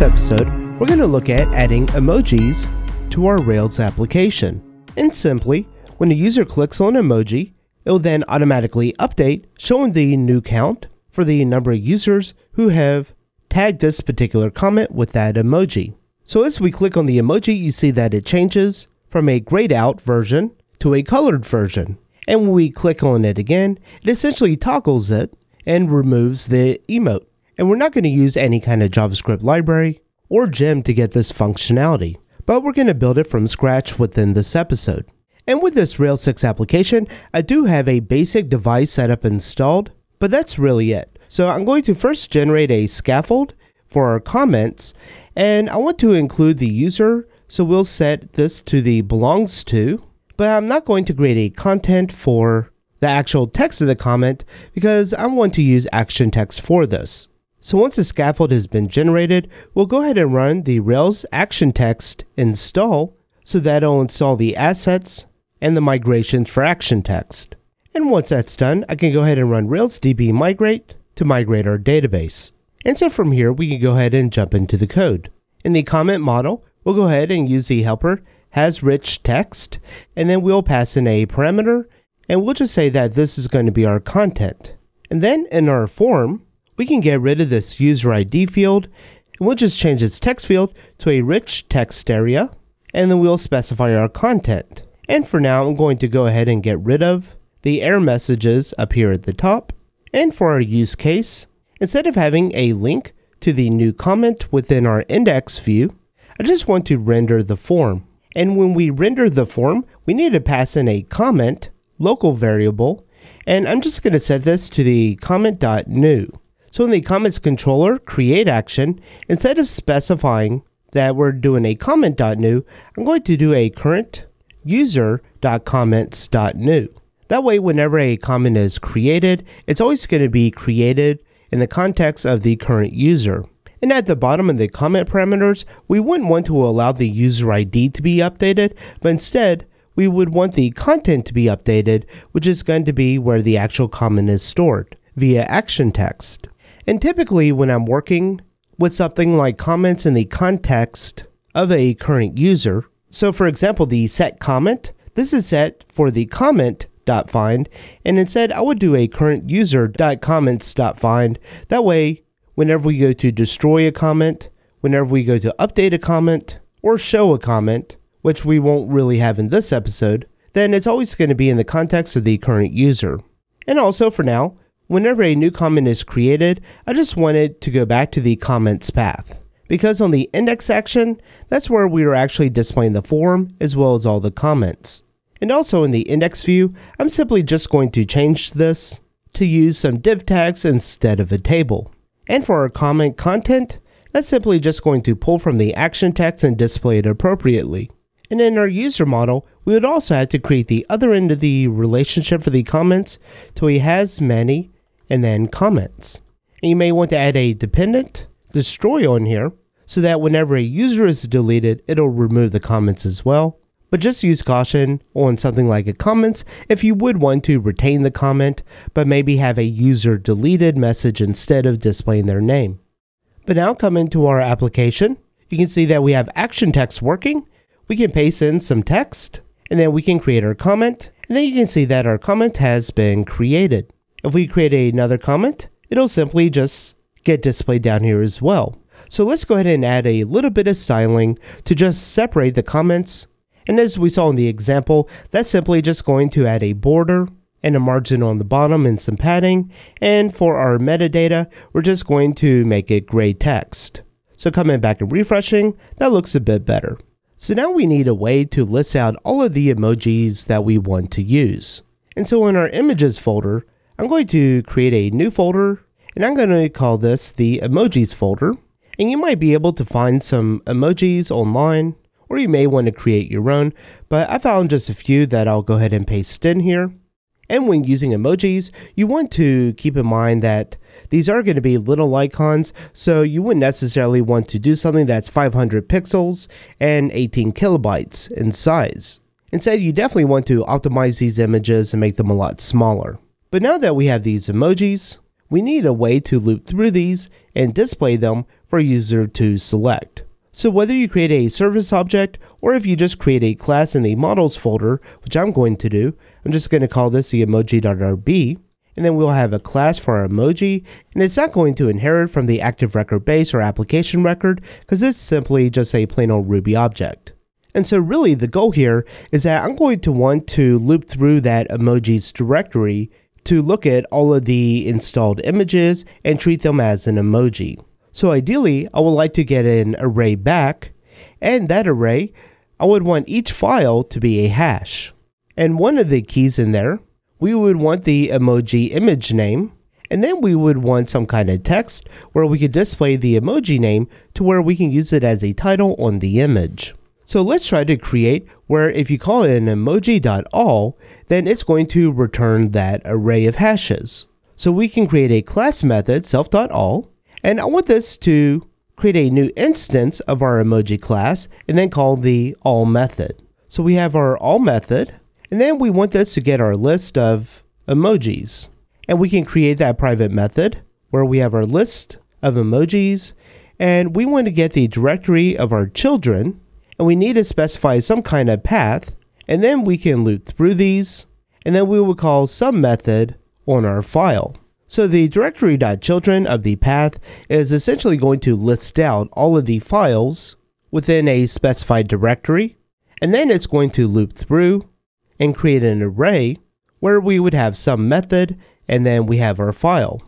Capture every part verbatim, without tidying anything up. this episode, we're going to look at adding emojis to our Rails application. And simply, when a user clicks on an emoji, it will then automatically update, showing the new count for the number of users who have tagged this particular comment with that emoji. So as we click on the emoji, you see that it changes from a grayed out version to a colored version. And when we click on it again, it essentially toggles it and removes the emote. And we're not going to use any kind of JavaScript library or gem to get this functionality, but we're going to build it from scratch within this episode. And with this Rails six application, I do have a basic device setup installed, but that's really it. So I'm going to first generate a scaffold for our comments, and I want to include the user, so we'll set this to the belongs to, but I'm not going to create a content for the actual text of the comment because I want to use action text for this. So once the scaffold has been generated, we'll go ahead and run the Rails action text install, so that'll install the assets and the migrations for action text. And once that's done, I can go ahead and run Rails D B migrate to migrate our database. And so from here, we can go ahead and jump into the code. In the comment model, we'll go ahead and use the helper has rich text, and then we'll pass in a parameter, and we'll just say that this is going to be our content. And then in our form, we can get rid of this user I D field, and we'll just change its text field to a rich text area, and then we'll specify our content. And for now, I'm going to go ahead and get rid of the error messages up here at the top. And for our use case, instead of having a link to the new comment within our index view, I just want to render the form. And when we render the form, we need to pass in a comment local variable, and I'm just going to set this to the comment.new. So in the comments controller create action, instead of specifying that we're doing a comment.new, I'm going to do a current user.comments.new. That way, whenever a comment is created, it's always going to be created in the context of the current user. And at the bottom of the comment parameters, we wouldn't want to allow the user I D to be updated, but instead, we would want the content to be updated, which is going to be where the actual comment is stored via action text. And typically, when I'm working with something like comments in the context of a current user, so for example, the set comment, this is set for the comment .find, and instead I would do a current user.comments.find. That way, whenever we go to destroy a comment, whenever we go to update a comment, or show a comment, which we won't really have in this episode, then it's always going to be in the context of the current user. And also for now, whenever a new comment is created, I just wanted to go back to the comments path, because on the index action, that's where we are actually displaying the form as well as all the comments. And also in the index view, I'm simply just going to change this to use some div tags instead of a table. And for our comment content, that's simply just going to pull from the action text and display it appropriately. And in our user model, we would also have to create the other end of the relationship for the comments to a hasMany and then comments. And you may want to add a dependent destroy on here so that whenever a user is deleted, it'll remove the comments as well. But just use caution on something like a comments if you would want to retain the comment, but maybe have a user deleted message instead of displaying their name. But now come into our application. You can see that we have action text working. We can paste in some text, and then we can create our comment. And then you can see that our comment has been created. If we create another comment, it'll simply just get displayed down here as well. So let's go ahead and add a little bit of styling to just separate the comments. And as we saw in the example, that's simply just going to add a border and a margin on the bottom and some padding. And for our metadata, we're just going to make it gray text. So coming back and refreshing, that looks a bit better. So now we need a way to list out all of the emojis that we want to use. And so in our images folder, I'm going to create a new folder, and I'm going to call this the emojis folder. And you might be able to find some emojis online, or you may want to create your own, but I found just a few that I'll go ahead and paste in here. And when using emojis, you want to keep in mind that these are going to be little icons, so you wouldn't necessarily want to do something that's five hundred pixels and eighteen kilobytes in size. Instead, you definitely want to optimize these images and make them a lot smaller. But now that we have these emojis, We need a way to loop through these and display them for a user to select. So whether you create a service object or if you just create a class in the models folder, which I'm going to do, I'm just going to call this the emoji dot r b, and then we'll have a class for our emoji, and it's not going to inherit from the active record base or application record because it's simply just a plain old Ruby object. And so really the goal here is that I'm going to want to loop through that emojis directory to look at all of the installed images and treat them as an emoji. So ideally, I would like to get an array back, and that array, I would want each file to be a hash. And one of the keys in there, we would want the emoji image name, and then we would want some kind of text where we could display the emoji name to where we can use it as a title on the image. So let's try to create where if you call it an emoji dot all, then it's going to return that array of hashes. So we can create a class method self dot all, and I want this to create a new instance of our emoji class and then call the all method. So we have our all method, and then we want this to get our list of emojis. And we can create that private method where we have our list of emojis, and we want to get the directory of our children. And we need to specify some kind of path, and then we can loop through these, and then we will call some method on our file. So the directory.children of the path is essentially going to list out all of the files within a specified directory, and then it's going to loop through and create an array where we would have some method, and then we have our file.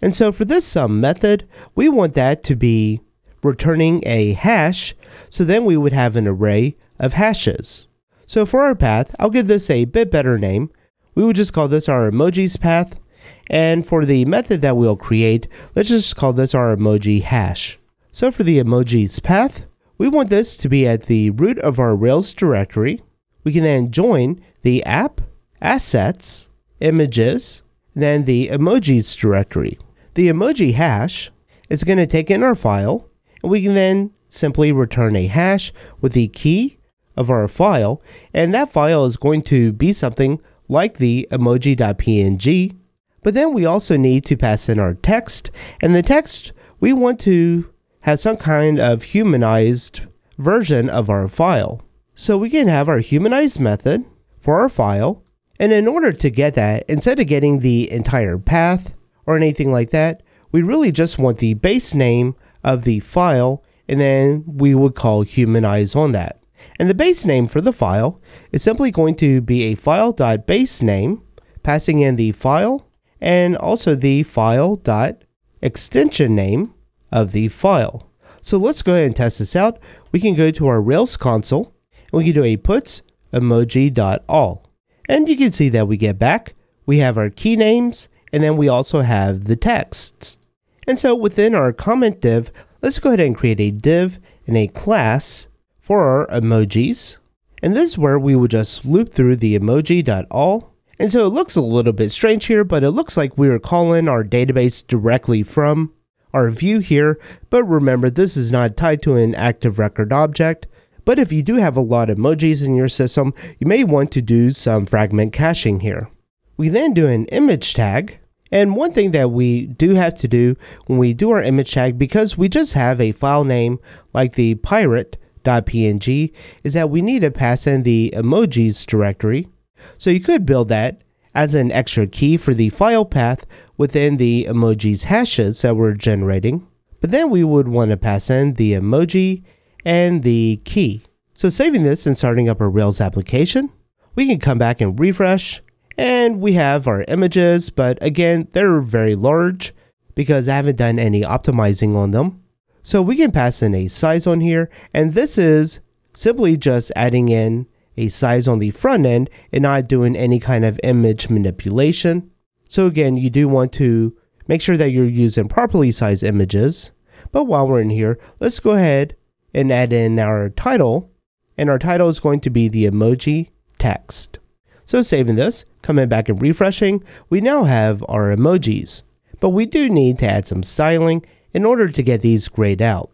And so for this some method, we want that to be returning a hash, so then we would have an array of hashes. So for our path, I'll give this a bit better name. We would just call this our emojis path, and for the method that we'll create, let's just call this our emoji hash. So for the emojis path, we want this to be at the root of our Rails directory. We can then join the app, assets, images, and then the emojis directory. The emoji hash is going to take in our file, and we can then simply return a hash with the key of our file, and that file is going to be something like the emoji dot p n g, but then we also need to pass in our text, and the text, we want to have some kind of humanized version of our file. So we can have our humanized method for our file, and in order to get that, instead of getting the entire path or anything like that, we really just want the base name of the file, and then we would call humanize on that. And the base name for the file is simply going to be a file.basename, passing in the file and also the file.extension name of the file. So let's go ahead and test this out. We can go to our Rails console, and we can do a puts emoji dot all. And you can see that we get back, we have our key names, and then we also have the texts. And so within our comment div, let's go ahead and create a div and a class for our emojis. And this is where we will just loop through the emoji dot all. And so it looks a little bit strange here, but it looks like we are calling our database directly from our view here. But remember, this is not tied to an active record object. But if you do have a lot of emojis in your system, you may want to do some fragment caching here. We then do an image tag. And one thing that we do have to do when we do our image tag, because we just have a file name like the pirate dot p n g, is that we need to pass in the emojis directory. So you could build that as an extra key for the file path within the emojis hashes that we're generating. But then we would want to pass in the emoji and the key. So saving this and starting up our Rails application, we can come back and refresh. And we have our images, but again, they're very large because I haven't done any optimizing on them. So we can pass in a size on here, and this is simply just adding in a size on the front end and not doing any kind of image manipulation. So again, you do want to make sure that you're using properly sized images. But while we're in here, let's go ahead and add in our title, and our title is going to be the emoji text. So saving this, coming back and refreshing, we now have our emojis, but we do need to add some styling in order to get these grayed out.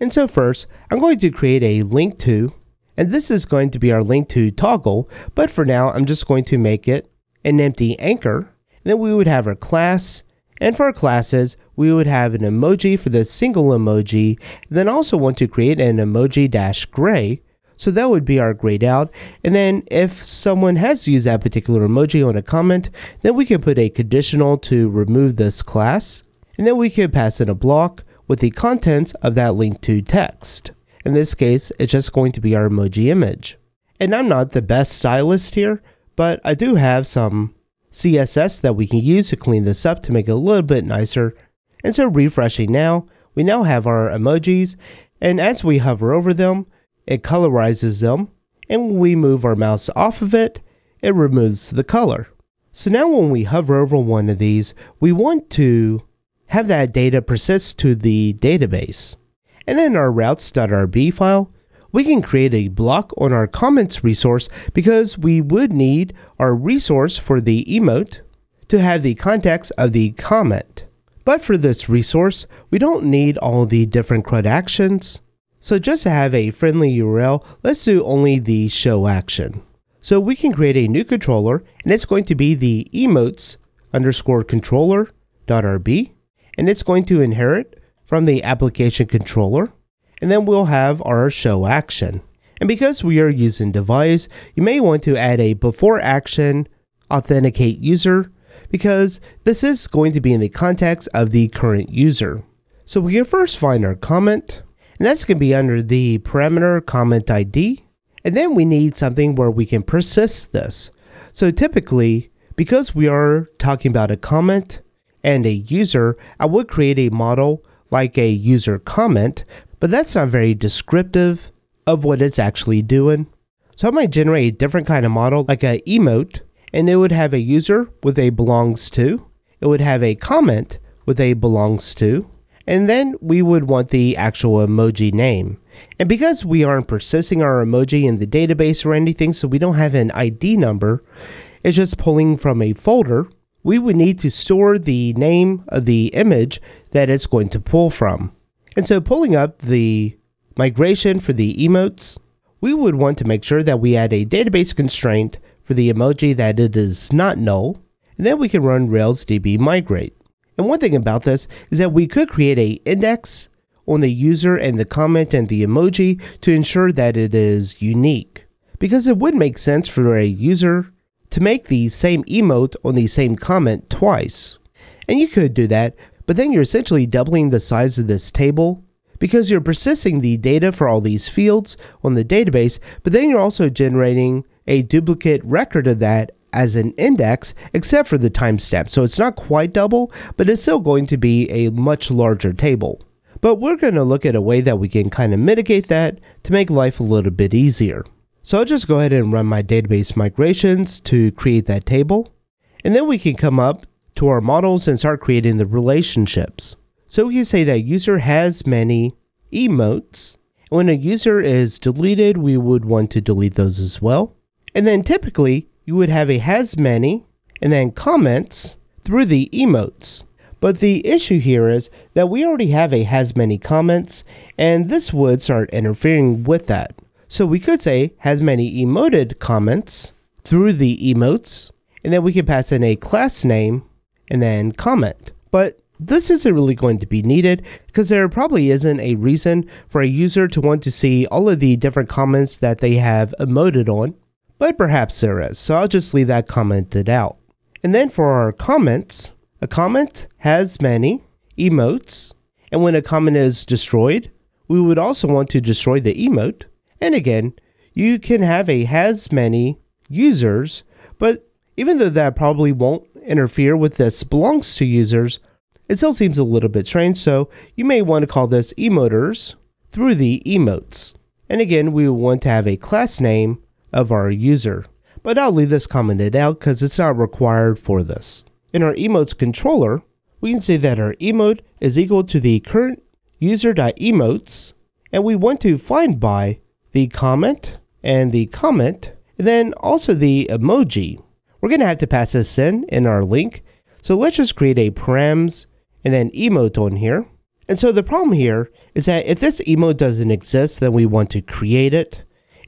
And so first, I'm going to create a link to, and this is going to be our link to toggle, but for now, I'm just going to make it an empty anchor. And then we would have our class, And for our classes, we would have an emoji for the single emoji, and then also want to create an emoji-gray. So that would be our grayed out. And then if someone has used that particular emoji on a comment, then we can put a conditional to remove this class. And then we can pass in a block with the contents of that link to text. In this case, it's just going to be our emoji image. And I'm not the best stylist here, but I do have some C S S that we can use to clean this up to make it a little bit nicer. And so refreshing now, we now have our emojis, and as we hover over them, it colorizes them, and when we move our mouse off of it, it removes the color. So now when we hover over one of these, we want to have that data persist to the database. And in our routes.rb file, we can create a block on our comments resource because we would need our resource for the emote to have the context of the comment. But for this resource, we don't need all the different C R U D actions. So just to have a friendly U R L, let's do only the show action. So we can create a new controller, and it's going to be the emotes underscore controller.rb, and it's going to inherit from the application controller, and then we'll have our show action. And because we are using device, you may want to add a before action authenticate user, because this is going to be in the context of the current user. So we can first find our comment, and that's going to be under the parameter comment I D. And then we need something where we can persist this. So typically, because we are talking about a comment and a user, I would create a model like a user comment, but that's not very descriptive of what it's actually doing. So I might generate a different kind of model like an emote, and it would have a user with a belongs to, it would have a comment with a belongs to, and then we would want the actual emoji name. And because we aren't persisting our emoji in the database or anything, so we don't have an I D number, it's just pulling from a folder, we would need to store the name of the image that it's going to pull from. And so pulling up the migration for the emotes, we would want to make sure that we add a database constraint for the emoji that it is not null, and then we can run Rails D B migrate. And one thing about this is that we could create an index on the user and the comment and the emoji to ensure that it is unique, because it would make sense for a user to make the same emote on the same comment twice. And you could do that, but then you're essentially doubling the size of this table because you're persisting the data for all these fields on the database, but then you're also generating a duplicate record of that as an index, except for the timestamp. So it's not quite double, but it's still going to be a much larger table. But we're going to look at a way that we can kind of mitigate that to make life a little bit easier. So I'll just go ahead and run my database migrations to create that table. And then we can come up to our models and start creating the relationships. So we can say that user has many emotes. And when a user is deleted, we would want to delete those as well. And then typically, you would have a has many and then comments through the emotes. But the issue here is that we already have a has many comments, and this would start interfering with that. So we could say has many emoted comments through the emotes, and then we can pass in a class name and then comment. But this isn't really going to be needed because there probably isn't a reason for a user to want to see all of the different comments that they have emoted on. But perhaps there is, so I'll just leave that commented out. And then for our comments, a comment has many emotes, and when a comment is destroyed, we would also want to destroy the emote. And again, you can have a has many users, but even though that probably won't interfere with this belongs to users, it still seems a little bit strange, so you may want to call this emoters through the emotes. And again, we want to have a class name of our user, but I'll leave this commented out because it's not required for this. In our emotes controller, we can say that our emote is equal to the current user.emotes, and we want to find by the comment and the comment, and then also the emoji. We're going to have to pass this in in our link, so let's just create a params and then emote on here. And so the problem here is that if this emote doesn't exist, then we want to create it.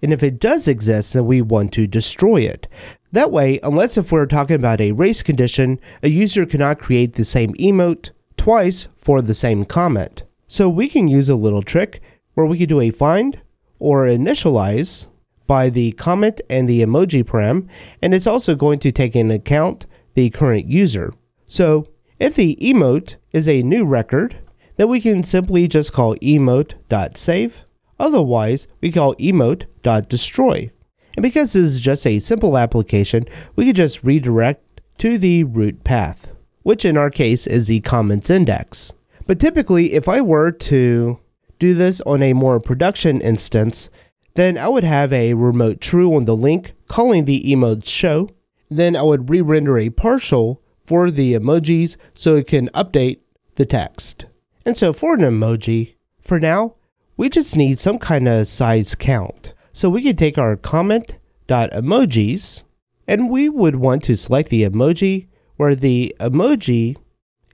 And if it does exist, then we want to destroy it. That way, unless if we're talking about a race condition, a user cannot create the same emote twice for the same comment. So we can use a little trick where we could do a find or initialize by the comment and the emoji param, and it's also going to take into account the current user. So if the emote is a new record, then we can simply just call emote.save. Otherwise, we call emote.destroy. And because this is just a simple application, we can just redirect to the root path, which in our case is the comments index. But typically, if I were to do this on a more production instance, then I would have a remote true on the link calling the emotes show. Then I would re-render a partial for the emojis so it can update the text. And so for an emoji, for now, we just need some kind of size count. So we can take our comment.emojis, and we would want to select the emoji where the emoji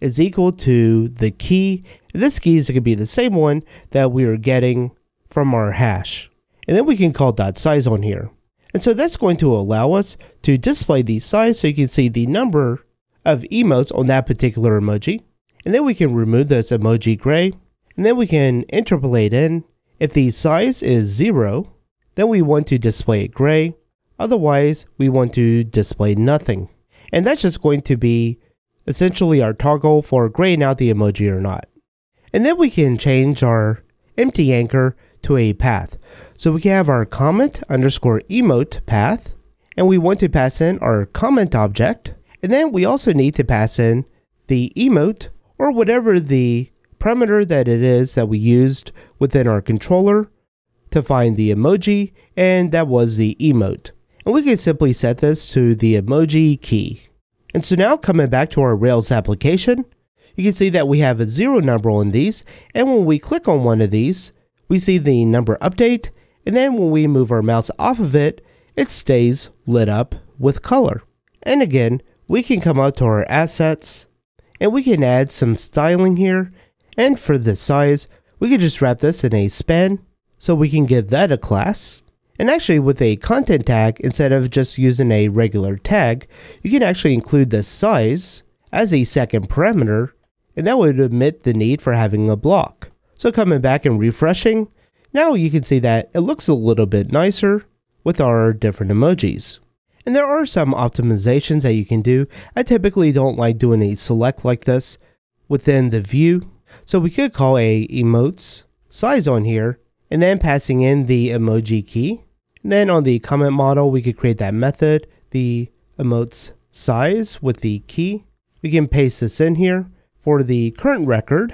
is equal to the key. This key is going to be the same one that we are getting from our hash. And then we can call .size on here. And so that's going to allow us to display the size so you can see the number of emotes on that particular emoji. And then we can remove this emoji gray. And then we can interpolate in. If the size is zero, then we want to display it gray. Otherwise, we want to display nothing. And that's just going to be essentially our toggle for graying out the emoji or not. And then we can change our empty anchor to a path. So we can have our comment underscore emote path, and we want to pass in our comment object. And then we also need to pass in the emote or whatever the parameter that it is that we used within our controller to find the emoji, and that was the emote. And we can simply set this to the emoji key. And so now coming back to our Rails application, you can see that we have a zero number on these, and when we click on one of these, we see the number update, and then when we move our mouse off of it, it stays lit up with color. And again, we can come up to our assets, and we can add some styling here, and for the size, we can just wrap this in a span, so we can give that a class. And actually with a content tag, instead of just using a regular tag, you can actually include the size as a second parameter, and that would omit the need for having a block. So coming back and refreshing, now you can see that it looks a little bit nicer with our different emojis. And there are some optimizations that you can do. I typically don't like doing a select like this within the view. So we could call a emotes size on here, and then passing in the emoji key. And then on the comment model, we could create that method, the emotes size with the key. We can paste this in here for the current record.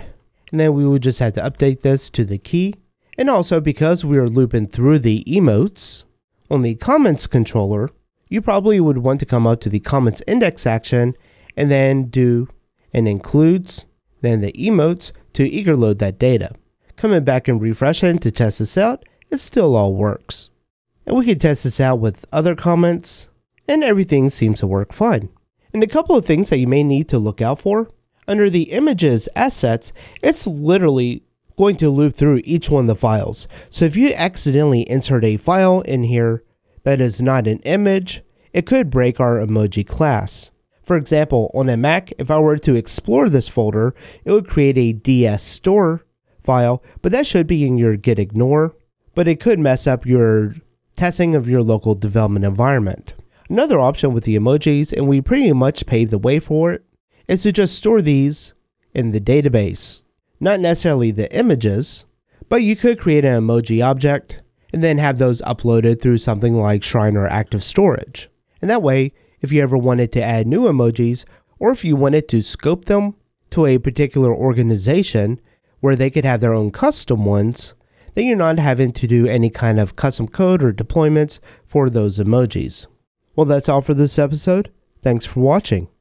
And then we would just have to update this to the key. And also because we are looping through the emotes on the comments controller, you probably would want to come up to the comments index action and then do an includes, then the emotes to eager load that data. Coming back and refreshing to test this out, it still all works. And we can test this out with other comments, and everything seems to work fine. And a couple of things that you may need to look out for. Under the images assets, it's literally going to loop through each one of the files. So if you accidentally insert a file in here that is not an image, it could break our emoji class. For example, on a Mac, if I were to explore this folder, it would create a dsstore file, but that should be in your gitignore, but it could mess up your testing of your local development environment. Another option with the emojis, and we pretty much paved the way for it, is to just store these in the database. Not necessarily the images, but you could create an emoji object and then have those uploaded through something like Shrine or Active Storage. And that way, if you ever wanted to add new emojis, or if you wanted to scope them to a particular organization where they could have their own custom ones, then you're not having to do any kind of custom code or deployments for those emojis. Well, that's all for this episode. Thanks for watching.